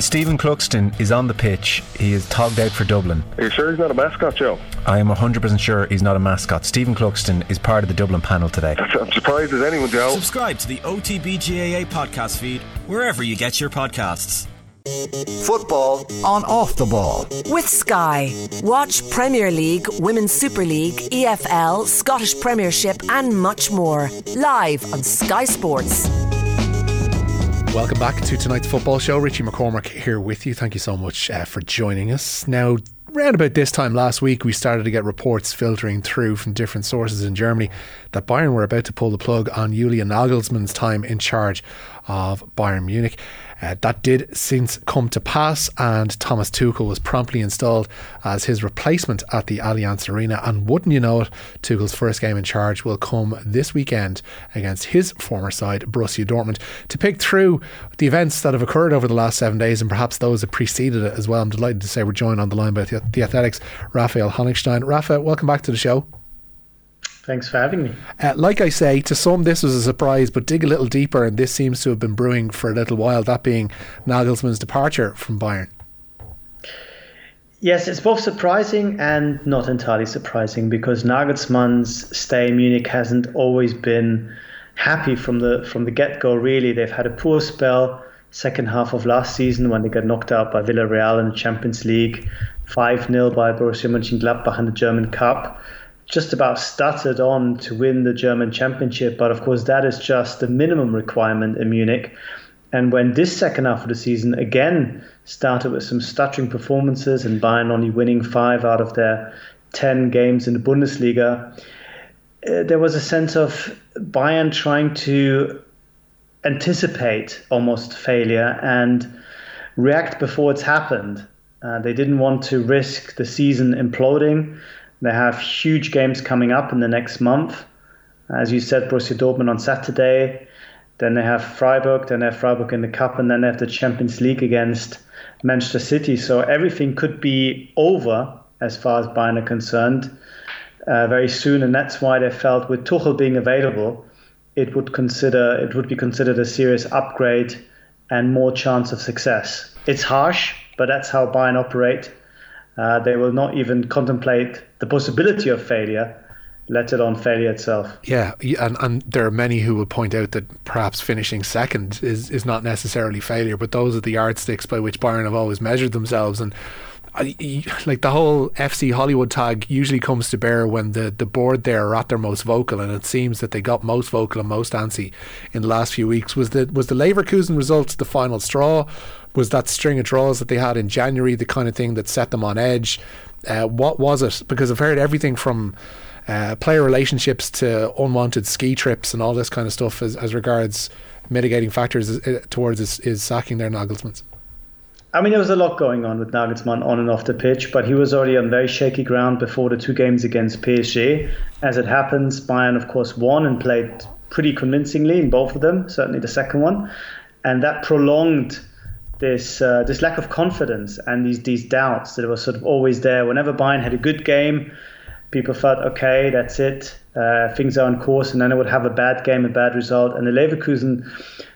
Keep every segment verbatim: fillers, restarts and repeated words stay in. Stephen Cluxton is on the pitch. He is togged out for Dublin. Are you sure he's not a mascot, Joe? I am one hundred percent sure he's not a mascot. Stephen Cluxton is part of the Dublin panel today. I'm surprised as anyone, Joe. Subscribe to the O T B G A A podcast feed wherever you get your podcasts. Football on off the ball with Sky. Watch Premier League, Women's Super League, E F L, Scottish Premiership and much more live on Sky Sports. Welcome back to tonight's football show. Richie McCormack here with you. Thank you so much uh, for joining us. Now, around about this time last week, we started to get reports filtering through from different sources in Germany that Bayern were about to pull the plug on Julian Nagelsmann's time in charge of Bayern Munich. Uh, that did since come to pass, and Thomas Tuchel was promptly installed as his replacement at the Allianz Arena. And wouldn't you know it, Tuchel's first game in charge will come this weekend against his former side, Borussia Dortmund. To pick through the events that have occurred over the last seven days and perhaps those that preceded it as well, I'm delighted to say we're joined on the line by the, the Athletic's Raphael Honigstein. Rafa, welcome back to the show. Thanks for having me. Uh, like I say, to some this was a surprise, but dig a little deeper and this seems to have been brewing for a little while, that being Nagelsmann's departure from Bayern. Yes, it's both surprising and not entirely surprising, because Nagelsmann's stay in Munich hasn't always been happy from the from the get-go, really. They've had a poor spell second half of last season when they got knocked out by Villarreal in the Champions League, five nil by Borussia Mönchengladbach in the German Cup. Just about stuttered on to win the German Championship, but of course that is just the minimum requirement in Munich. And when this second half of the season again started with some stuttering performances and Bayern only winning five out of their ten games in the Bundesliga, uh, there was a sense of Bayern trying to anticipate almost failure and react before it's happened. Uh, they didn't want to risk the season imploding. They have huge games coming up in the next month. As you said, Borussia Dortmund on Saturday. Then they have Freiburg. Then they have Freiburg in the Cup. And then they have the Champions League against Manchester City. So everything could be over as far as Bayern are concerned uh, very soon. And that's why they felt with Tuchel being available, it would consider it would be considered a serious upgrade and more chance of success. It's harsh, but that's how Bayern operate. Uh, they will not even contemplate the possibility of failure, let alone failure itself. Yeah, and, and there are many who would point out that perhaps finishing second is, is not necessarily failure, but those are the yardsticks by which Bayern have always measured themselves. And I, like the whole F C Hollywood tag usually comes to bear when the, the board there are at their most vocal, and it seems that they got most vocal and most antsy in the last few weeks. Was the, was the Leverkusen result the final straw? Was that string of draws that they had in January the kind of thing that set them on edge? Uh, what was it? Because I've heard everything from uh, player relationships to unwanted ski trips and all this kind of stuff as, as regards mitigating factors towards is, is sacking their Nagelsmanns. I mean, there was a lot going on with Nagelsmann on and off the pitch, but he was already on very shaky ground before the two games against P S G. As it happens, Bayern, of course, won and played pretty convincingly in both of them, certainly the second one. And that prolonged this uh, this lack of confidence and these these doubts that were sort of always there. Whenever Bayern had a good game, people felt, okay, that's it, uh, things are on course, and then it would have a bad game, a bad result. And the Leverkusen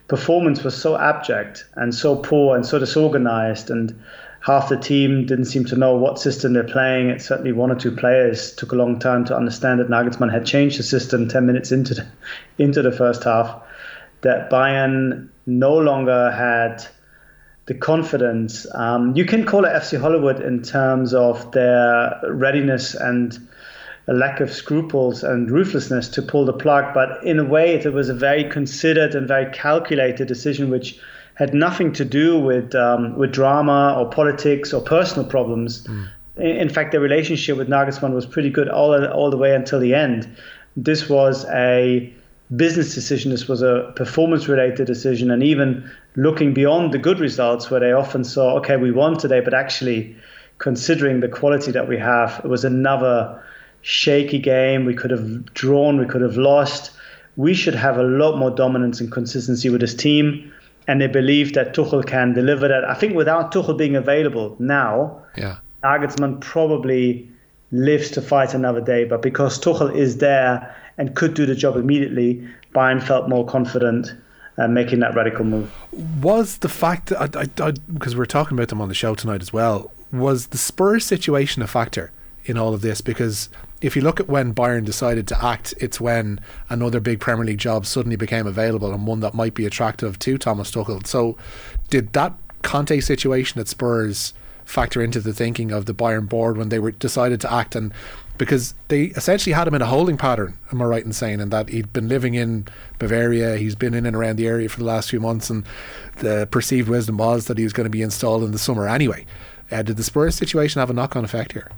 performance was so abject and so poor and so disorganized, and half the team didn't seem to know what system they're playing. It certainly one or two players took a long time to understand that Nagelsmann had changed the system ten minutes into the, into the first half, that Bayern no longer had the confidence. Um, you can call it F C Hollywood in terms of their readiness and a lack of scruples and ruthlessness to pull the plug. But in a way, it was a very considered and very calculated decision, which had nothing to do with um, with drama or politics or personal problems. Mm. In, in fact, their relationship with Nagelsmann was pretty good all all the way until the end. This was a business decision. This was a performance-related decision, and even looking beyond the good results, where they often saw, okay, we won today, but actually, considering the quality that we have, it was another shaky game. We could have drawn, we could have lost. We should have a lot more dominance and consistency with this team, and they believe that Tuchel can deliver that. I think without Tuchel being available now, yeah, Nagelsmann probably lives to fight another day, but because Tuchel is there and could do the job immediately, Bayern felt more confident uh, making that radical move. Was the fact that, I, I, I, because we're talking about them on the show tonight as well, was the Spurs situation a factor in all of this? Because if you look at when Bayern decided to act, it's when another big Premier League job suddenly became available, and one that might be attractive to Thomas Tuchel. So did that Conte situation at Spurs factor into the thinking of the Bayern board when they were decided to act? And because they essentially had him in a holding pattern, am I right in saying, and that he'd been living in Bavaria, he's been in and around the area for the last few months, and the perceived wisdom was that he was going to be installed in the summer anyway. Uh, did the Spurs situation have a knock-on effect here?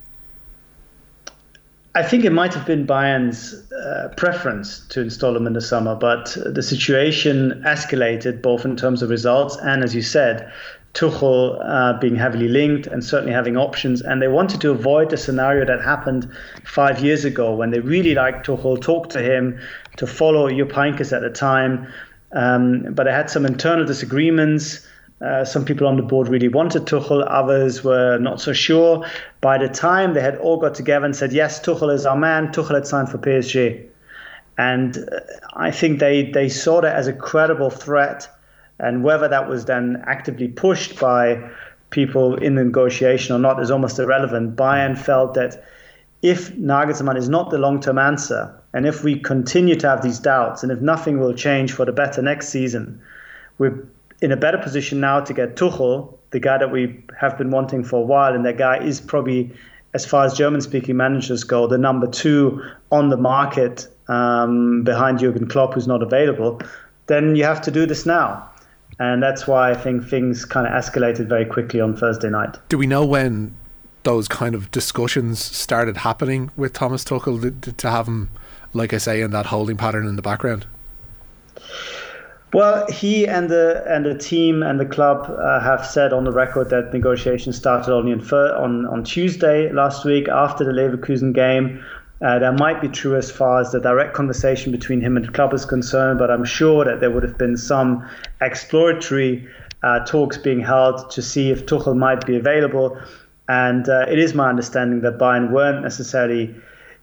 I think it might have been Bayern's uh, preference to install him in the summer, but the situation escalated both in terms of results and, as you said, Tuchel uh, being heavily linked and certainly having options. And they wanted to avoid the scenario that happened five years ago when they really liked Tuchel, talked to him, to follow Jupp Heynckes at the time. Um, but they had some internal disagreements. Uh, some people on the board really wanted Tuchel, others were not so sure. By the time they had all got together and said, yes, Tuchel is our man, Tuchel had signed for P S G. And uh, I think they, they saw that as a credible threat. And whether that was then actively pushed by people in the negotiation or not is almost irrelevant. Bayern felt that if Nagelsmann is not the long-term answer, and if we continue to have these doubts, and if nothing will change for the better next season, we're in a better position now to get Tuchel, the guy that we have been wanting for a while, and that guy is probably, as far as German-speaking managers go, the number two on the market um, behind Jürgen Klopp, who's not available, then you have to do this now. And that's why I think things kind of escalated very quickly on Thursday night. Do we know when those kind of discussions started happening with Thomas Tuchel to have him, like I say, in that holding pattern in the background? Well, he and the and the team and the club uh, have said on the record that negotiations started only on, on, on Tuesday last week after the Leverkusen game. Uh, that might be true as far as the direct conversation between him and the club is concerned, but I'm sure that there would have been some exploratory uh, talks being held to see if Tuchel might be available. And uh, it is my understanding that Bayern weren't necessarily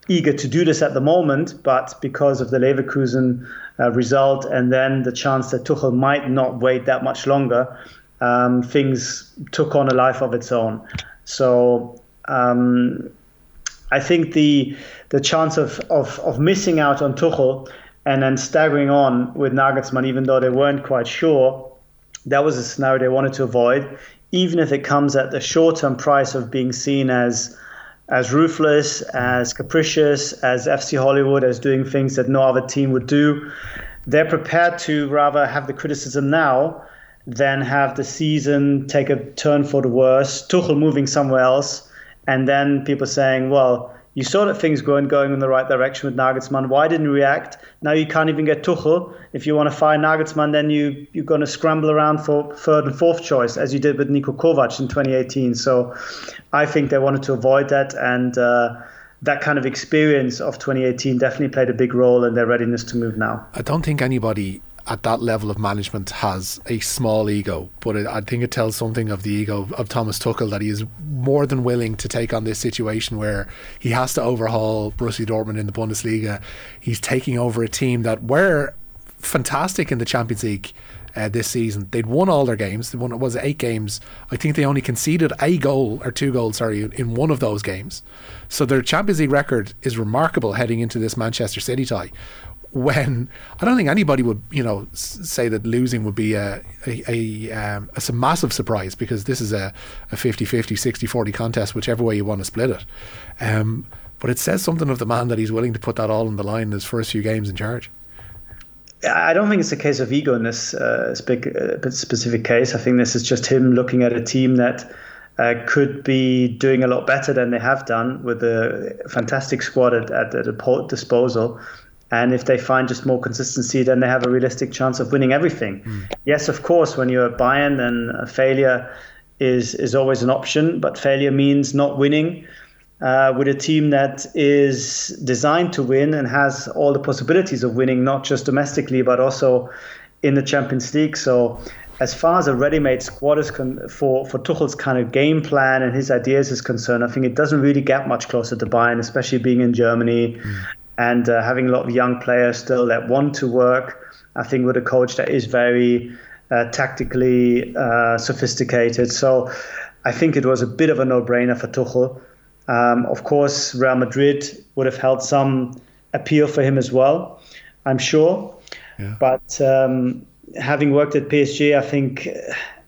eager to do this at the moment, but because of the Leverkusen uh, result and then the chance that Tuchel might not wait that much longer, um, things took on a life of its own. So um, I think the the chance of, of, of missing out on Tuchel and then staggering on with Nagelsmann, even though they weren't quite sure, that was a scenario they wanted to avoid, even if it comes at the short-term price of being seen as as ruthless, as capricious, as F C Hollywood, as doing things that no other team would do. They're prepared to rather have the criticism now than have the season take a turn for the worse, Tuchel moving somewhere else, and then people saying, well, you saw that things weren't going in the right direction with Nagelsmann. Why didn't you react? Now you can't even get Tuchel. If you want to fire Nagelsmann, then you, you're going to scramble around for third and fourth choice, as you did with Niko Kovac in twenty eighteen. So I think they wanted to avoid that. And uh, that kind of experience of twenty eighteen definitely played a big role in their readiness to move now. I don't think anybody at that level of management has a small ego, but it, I think it tells something of the ego of Thomas Tuchel that he is more than willing to take on this situation where he has to overhaul Borussia Dortmund in the Bundesliga. He's taking over a team that were fantastic in the Champions League uh, this season. They'd won all their games. They won, was it eight games? I think they only conceded a goal or two goals, sorry, in one of those games. So their Champions League record is remarkable heading into this Manchester City tie, when I don't think anybody would, you know, say that losing would be a a, a, um, a massive surprise, because this is a, a fifty-fifty, sixty-forty contest, whichever way you want to split it. Um, but it says something of the man that he's willing to put that all on the line in his first few games in charge. I don't think it's a case of ego in this uh, specific case. I think this is just him looking at a team that uh, could be doing a lot better than they have done with a fantastic squad at, at the disposal. And if they find just more consistency, then they have a realistic chance of winning everything. Mm. Yes, of course, when you're at Bayern, then failure is is always an option. But failure means not winning uh, with a team that is designed to win and has all the possibilities of winning, not just domestically, but also in the Champions League. So as far as a ready-made squad is con- for, for Tuchel's kind of game plan and his ideas is concerned, I think it doesn't really get much closer to Bayern, especially being in Germany. Mm. and uh, having a lot of young players still that want to work, I think, with a coach that is very uh, tactically uh, sophisticated. So I think it was a bit of a no-brainer for Tuchel. Um, of course, Real Madrid would have held some appeal for him as well, I'm sure. Yeah. But um, having worked at P S G, I think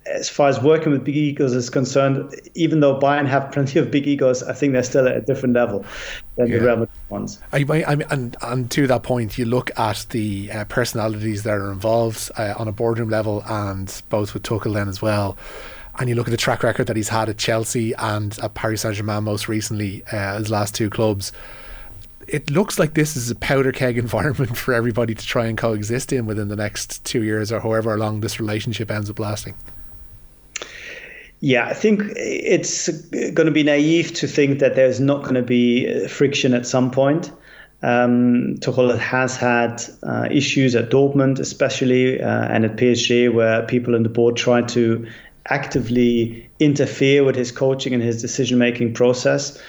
as far as working with big egos is concerned, even though Bayern have plenty of big egos, I think they're still at a different level than yeah. the Real Madrid ones. I, I, I, and, and to that point, you look at the uh, personalities that are involved uh, on a boardroom level, and both with Tuchel then as well. And you look at the track record that he's had at Chelsea and at Paris Saint-Germain most recently, uh, his last two clubs. It looks like this is a powder keg environment for everybody to try and coexist in within the next two years or however long this relationship ends up lasting. Yeah, I think it's going to be naive to think that there's not going to be friction at some point. Um, Tuchel has had uh, issues at Dortmund especially uh, and at P S G, where people on the board try to actively interfere with his coaching and his decision-making process.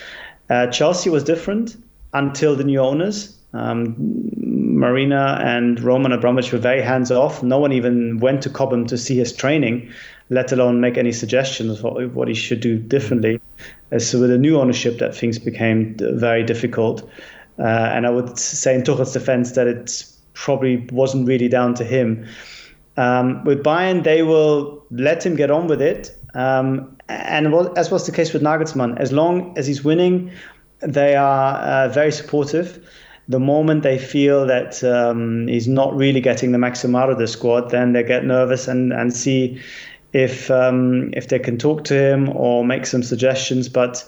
Uh, Chelsea was different until the new owners. Um, Marina and Roman Abramovich were very hands-off. No one even went to Cobham to see his training, let alone make any suggestions of what he should do differently. Uh, so with the new ownership, that things became very difficult. Uh, and I would say in Tuchel's defense that it probably wasn't really down to him. Um, with Bayern, they will let him get on with it. Um, and as was the case with Nagelsmann, as long as he's winning, they are uh, very supportive. The moment they feel that um, he's not really getting the maximum out of the squad, then they get nervous and, and see if um, if they can talk to him or make some suggestions. But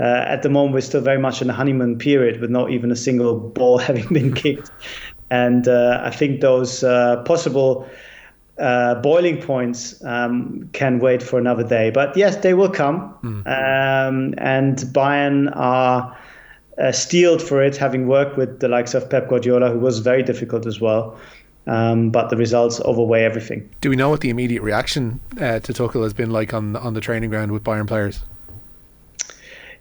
uh, at the moment, we're still very much in the honeymoon period with not even a single ball having been kicked. And uh, I think those uh, possible... Uh, boiling points um, can wait for another day, but yes, they will come. Mm. Um, and Bayern are uh, steeled for it, having worked with the likes of Pep Guardiola, who was very difficult as well. Um, but the results overweigh everything. Do we know what the immediate reaction uh, to Tuchel has been like on on the training ground with Bayern players?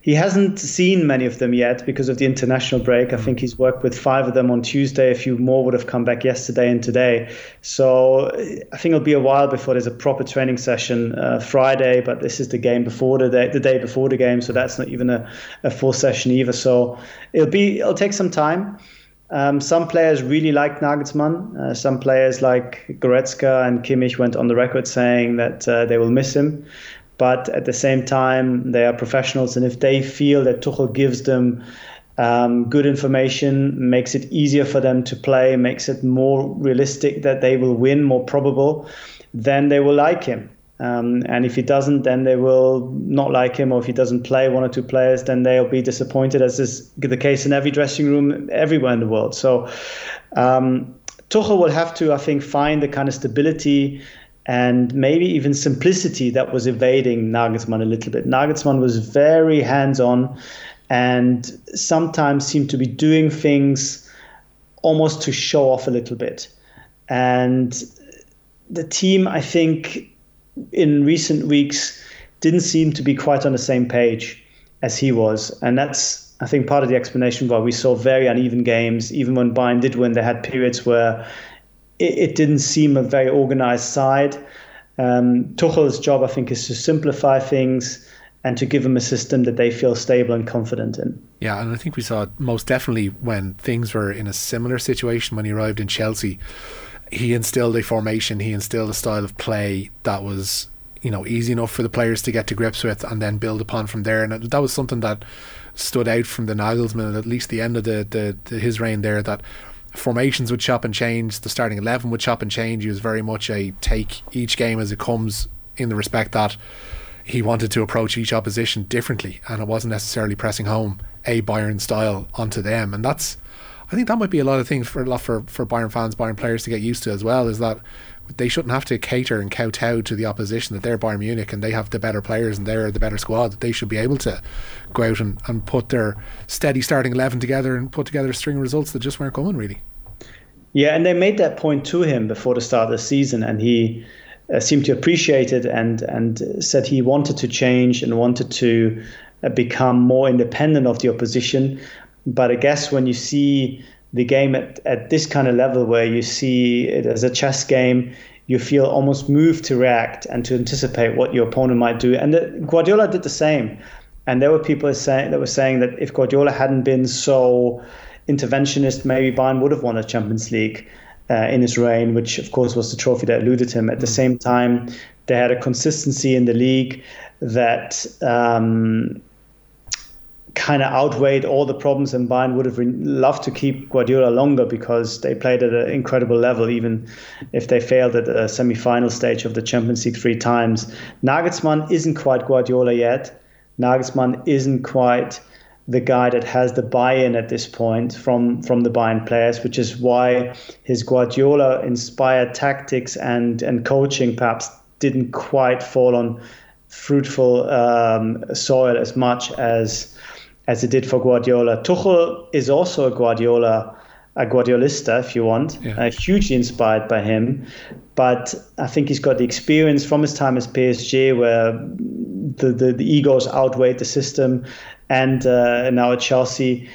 He hasn't seen many of them yet because of the international break. I think he's worked with five of them on Tuesday. A few more would have come back yesterday and today. So I think it'll be a while before there's a proper training session uh, Friday, but this is the game before the day, the day before the game. So that's not even a, a full session either. So it'll be, it'll take some time. Um, some players really like Nagelsmann. Uh, some players like Goretzka and Kimmich went on the record saying that uh, they will miss him. But at the same time, they are professionals. And if they feel that Tuchel gives them um, good information, makes it easier for them to play, makes it more realistic that they will win, more probable, then they will like him. Um, and if he doesn't, then they will not like him. Or if he doesn't play one or two players, then they'll be disappointed, as is the case in every dressing room, everywhere in the world. So um, Tuchel will have to, I think, find the kind of stability and maybe even simplicity that was evading Nagelsmann a little bit. Nagelsmann was very hands-on and sometimes seemed to be doing things almost to show off a little bit. And the team, I think, in recent weeks didn't seem to be quite on the same page as he was. And that's, I think, part of the explanation why we saw very uneven games. Even when Bayern did win, they had periods where it didn't seem a very organized side. Um, Tuchel's job, I think, is to simplify things and to give them a system that they feel stable and confident in. Yeah, and I think we saw it most definitely when things were in a similar situation when he arrived in Chelsea. He instilled a formation, he instilled a style of play that was, you know, easy enough for the players to get to grips with and then build upon from there. And that was something that stood out from the Nagelsmann, at least the end of the, the, the his reign there, that formations would chop and change, the starting eleven would chop and change. He was very much a take each game as it comes, in the respect that he wanted to approach each opposition differently, and it wasn't necessarily pressing home a Bayern style onto them. And that's, I think that might be a lot of things for a lot for, for Bayern fans, Bayern players to get used to as well, is that they shouldn't have to cater and kowtow to the opposition, that they're Bayern Munich and they have the better players and they're the better squad, that they should be able to go out and, and put their steady starting eleven together and put together a string of results that just weren't coming, really. Yeah, and they made that point to him before the start of the season, and he uh, seemed to appreciate it and, and said he wanted to change and wanted to uh, become more independent of the opposition. But I guess when you see the game at, at this kind of level where you see it as a chess game, you feel almost moved to react and to anticipate what your opponent might do. And the, Guardiola did the same. And there were people saying, that were saying that if Guardiola hadn't been so interventionist, maybe Bayern would have won a Champions League uh, in his reign, which of course was the trophy that eluded him. At the same time, they had a consistency in the league that um, kind of outweighed all the problems, and Bayern would have re- loved to keep Guardiola longer because they played at an incredible level, even if they failed at the semi-final stage of the Champions League three times. Nagelsmann isn't quite Guardiola yet. Nagelsmann isn't quite the guy that has the buy-in at this point from, from the Bayern players, which is why his Guardiola-inspired tactics and, and coaching perhaps didn't quite fall on fruitful um, soil as much as as it did for Guardiola. Tuchel is also a Guardiola, a Guardiolista, if you want, yeah. uh, hugely inspired by him. But I think he's got the experience from his time as P S G, where the, the, the egos outweighed the system, and uh, now at Chelsea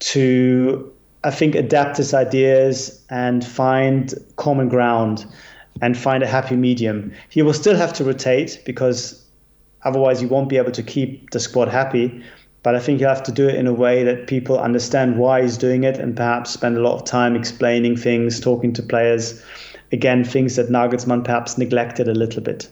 to, I think, adapt his ideas and find common ground and find a happy medium. He will still have to rotate because otherwise you won't be able to keep the squad happy. But I think you have to do it in a way that people understand why he's doing it, and perhaps spend a lot of time explaining things, talking to players. Again, things that Nagelsmann perhaps neglected a little bit.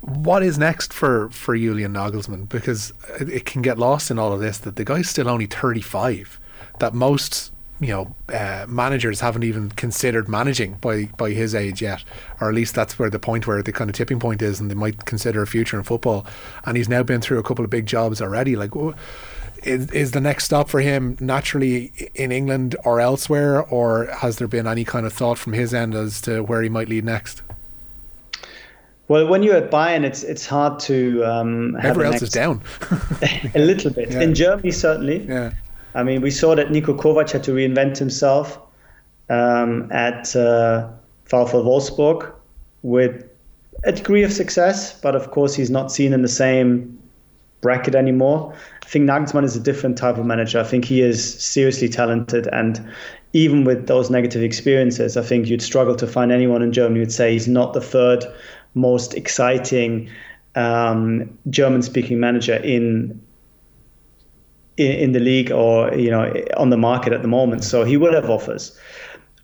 What is next for, for Julian Nagelsmann? Because it can get lost in all of this that the guy's still only thirty-five, that most you know uh, managers haven't even considered managing by, by his age yet, or at least that's where the point where the kind of tipping point is and they might consider a future in football. And he's now been through a couple of big jobs already. Like, is, is the next stop for him naturally in England or elsewhere, or has there been any kind of thought from his end as to where he might lead next? Well, when you're at Bayern, it's it's hard to um, have everyone else is down a little bit. Yeah. In Germany, certainly. Yeah. I mean, we saw that Niko Kovac had to reinvent himself um, at uh, VfL Wolfsburg with a degree of success, but of course he's not seen in the same bracket anymore. I think Nagelsmann is a different type of manager. I think he is seriously talented, and even with those negative experiences, I think you'd struggle to find anyone in Germany who'd say he's not the third most exciting um, German-speaking manager in in the league or, you know, on the market at the moment. So he will have offers.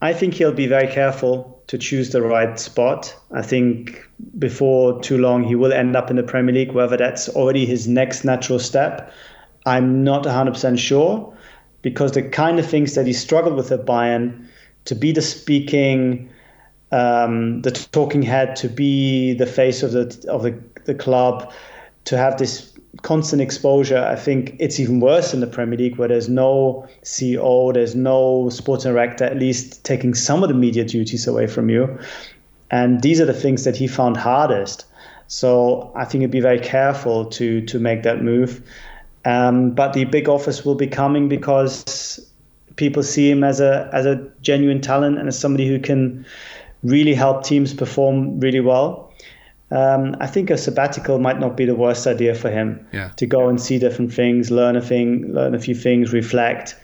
I think he'll be very careful to choose the right spot. I think before too long, he will end up in the Premier League, whether that's already his next natural step. I'm not one hundred percent sure, because the kind of things that he struggled with at Bayern, to be the speaking, um, the talking head, to be the face of the of the, the club, to have this constant exposure. I think it's even worse in the Premier League, where there's no C E O, there's no sports director, at least taking some of the media duties away from you. And these are the things that he found hardest. So I think he'd be very careful to to make that move. Um, but the big offers will be coming because people see him as a as a genuine talent and as somebody who can really help teams perform really well. Um, I think a sabbatical might not be the worst idea for him. Yeah. To go and see different things, learn a thing, learn a few things, reflect.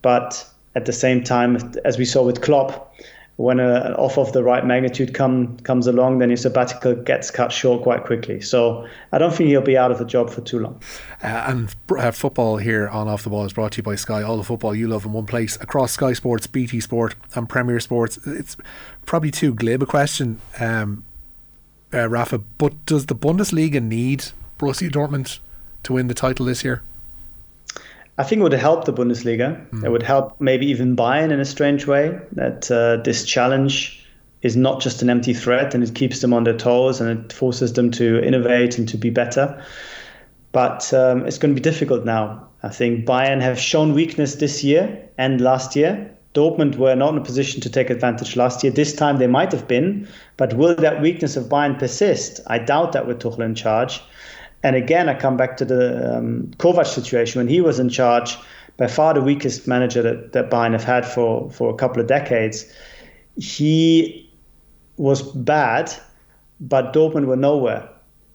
But at the same time, as we saw with Klopp, when a, an offer of the right magnitude come comes along, then your sabbatical gets cut short quite quickly. So I don't think he'll be out of the job for too long. Uh, and uh, football here on Off The Ball is brought to you by Sky. All the football you love in one place across Sky Sports, B T Sport and Premier Sports. It's probably too glib a question, um Uh, Rafa, but does the Bundesliga need Borussia Dortmund to win the title this year? I think it would help the Bundesliga. Mm. It would help maybe even Bayern in a strange way, that uh, this challenge is not just an empty threat, and it keeps them on their toes and it forces them to innovate and to be better. But um, it's going to be difficult now. I think Bayern have shown weakness this year and last year. Dortmund were not in a position to take advantage last year. This time they might have been, but will that weakness of Bayern persist? I doubt that with Tuchel in charge. And again, I come back to the um, Kovac situation. When he was in charge, by far the weakest manager that, that Bayern have had for, for a couple of decades, he was bad, but Dortmund were nowhere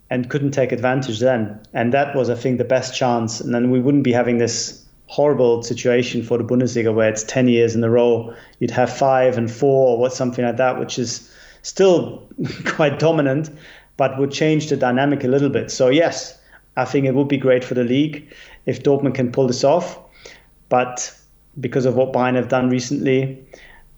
and couldn't take advantage then. And that was, I think, the best chance. And then we wouldn't be having this horrible situation for the Bundesliga where it's ten years in a row. You'd have five and four or something like that, which is still quite dominant, but would change the dynamic a little bit. So yes, I think it would be great for the league if Dortmund can pull this off. But because of what Bayern have done recently,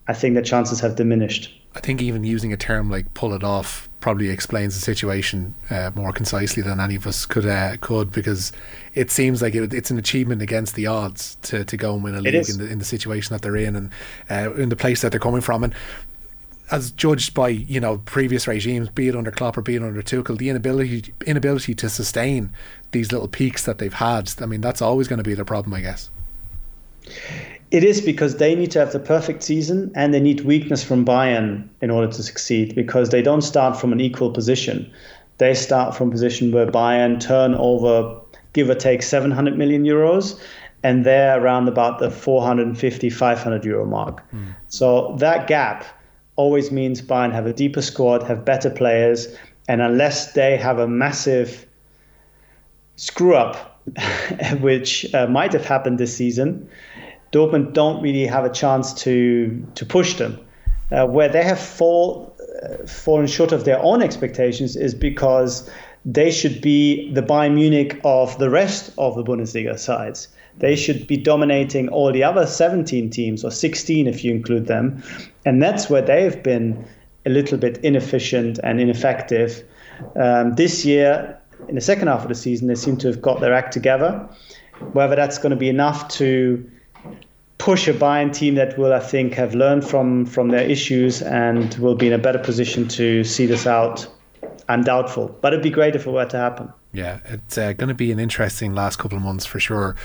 I think the chances have diminished. I think even using a term like pull it off probably explains the situation uh, more concisely than any of us could, uh, could because it seems like it, it's an achievement against the odds to, to go and win a league in the, in the situation that they're in and uh, in the place that they're coming from. And as judged by, you know, previous regimes, be it under Klopp or be it under Tuchel, the inability inability to sustain these little peaks that they've had, I mean, that's always going to be their problem, I guess. It is, because they need to have the perfect season and they need weakness from Bayern in order to succeed, because they don't start from an equal position. They start from a position where Bayern turn over, give or take, seven hundred million euros, and they're around about the four fifty, five hundred euro mark. Mm. So that gap always means Bayern have a deeper squad, have better players, and unless they have a massive screw-up, which uh, might have happened this season, Dortmund don't really have a chance to to push them. Uh, where they have fall, uh, fallen short of their own expectations is because they should be the Bayern Munich of the rest of the Bundesliga sides. They should be dominating all the other seventeen teams, or sixteen if you include them. And that's where they've been a little bit inefficient and ineffective. Um, this year, in the second half of the season, they seem to have got their act together. Whether that's going to be enough to push a Bayern team that will, I think, have learned from, from their issues and will be in a better position to see this out, I'm doubtful. But it'd be great if it were to happen. Yeah, it's uh, going to be an interesting last couple of months for sure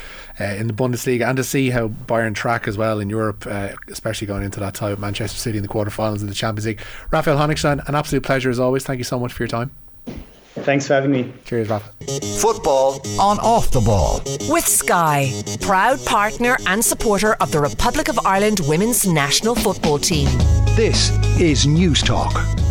uh, in the Bundesliga, and to see how Bayern track as well in Europe, uh, especially going into that tie with Manchester City in the quarterfinals of the Champions League. Raphael Honigstein, an absolute pleasure as always. Thank you so much for your time. Thanks for having me. Cheers, Rafa. Football on Off the Ball. With Sky, proud partner and supporter of the Republic of Ireland women's national football team. This is Newstalk.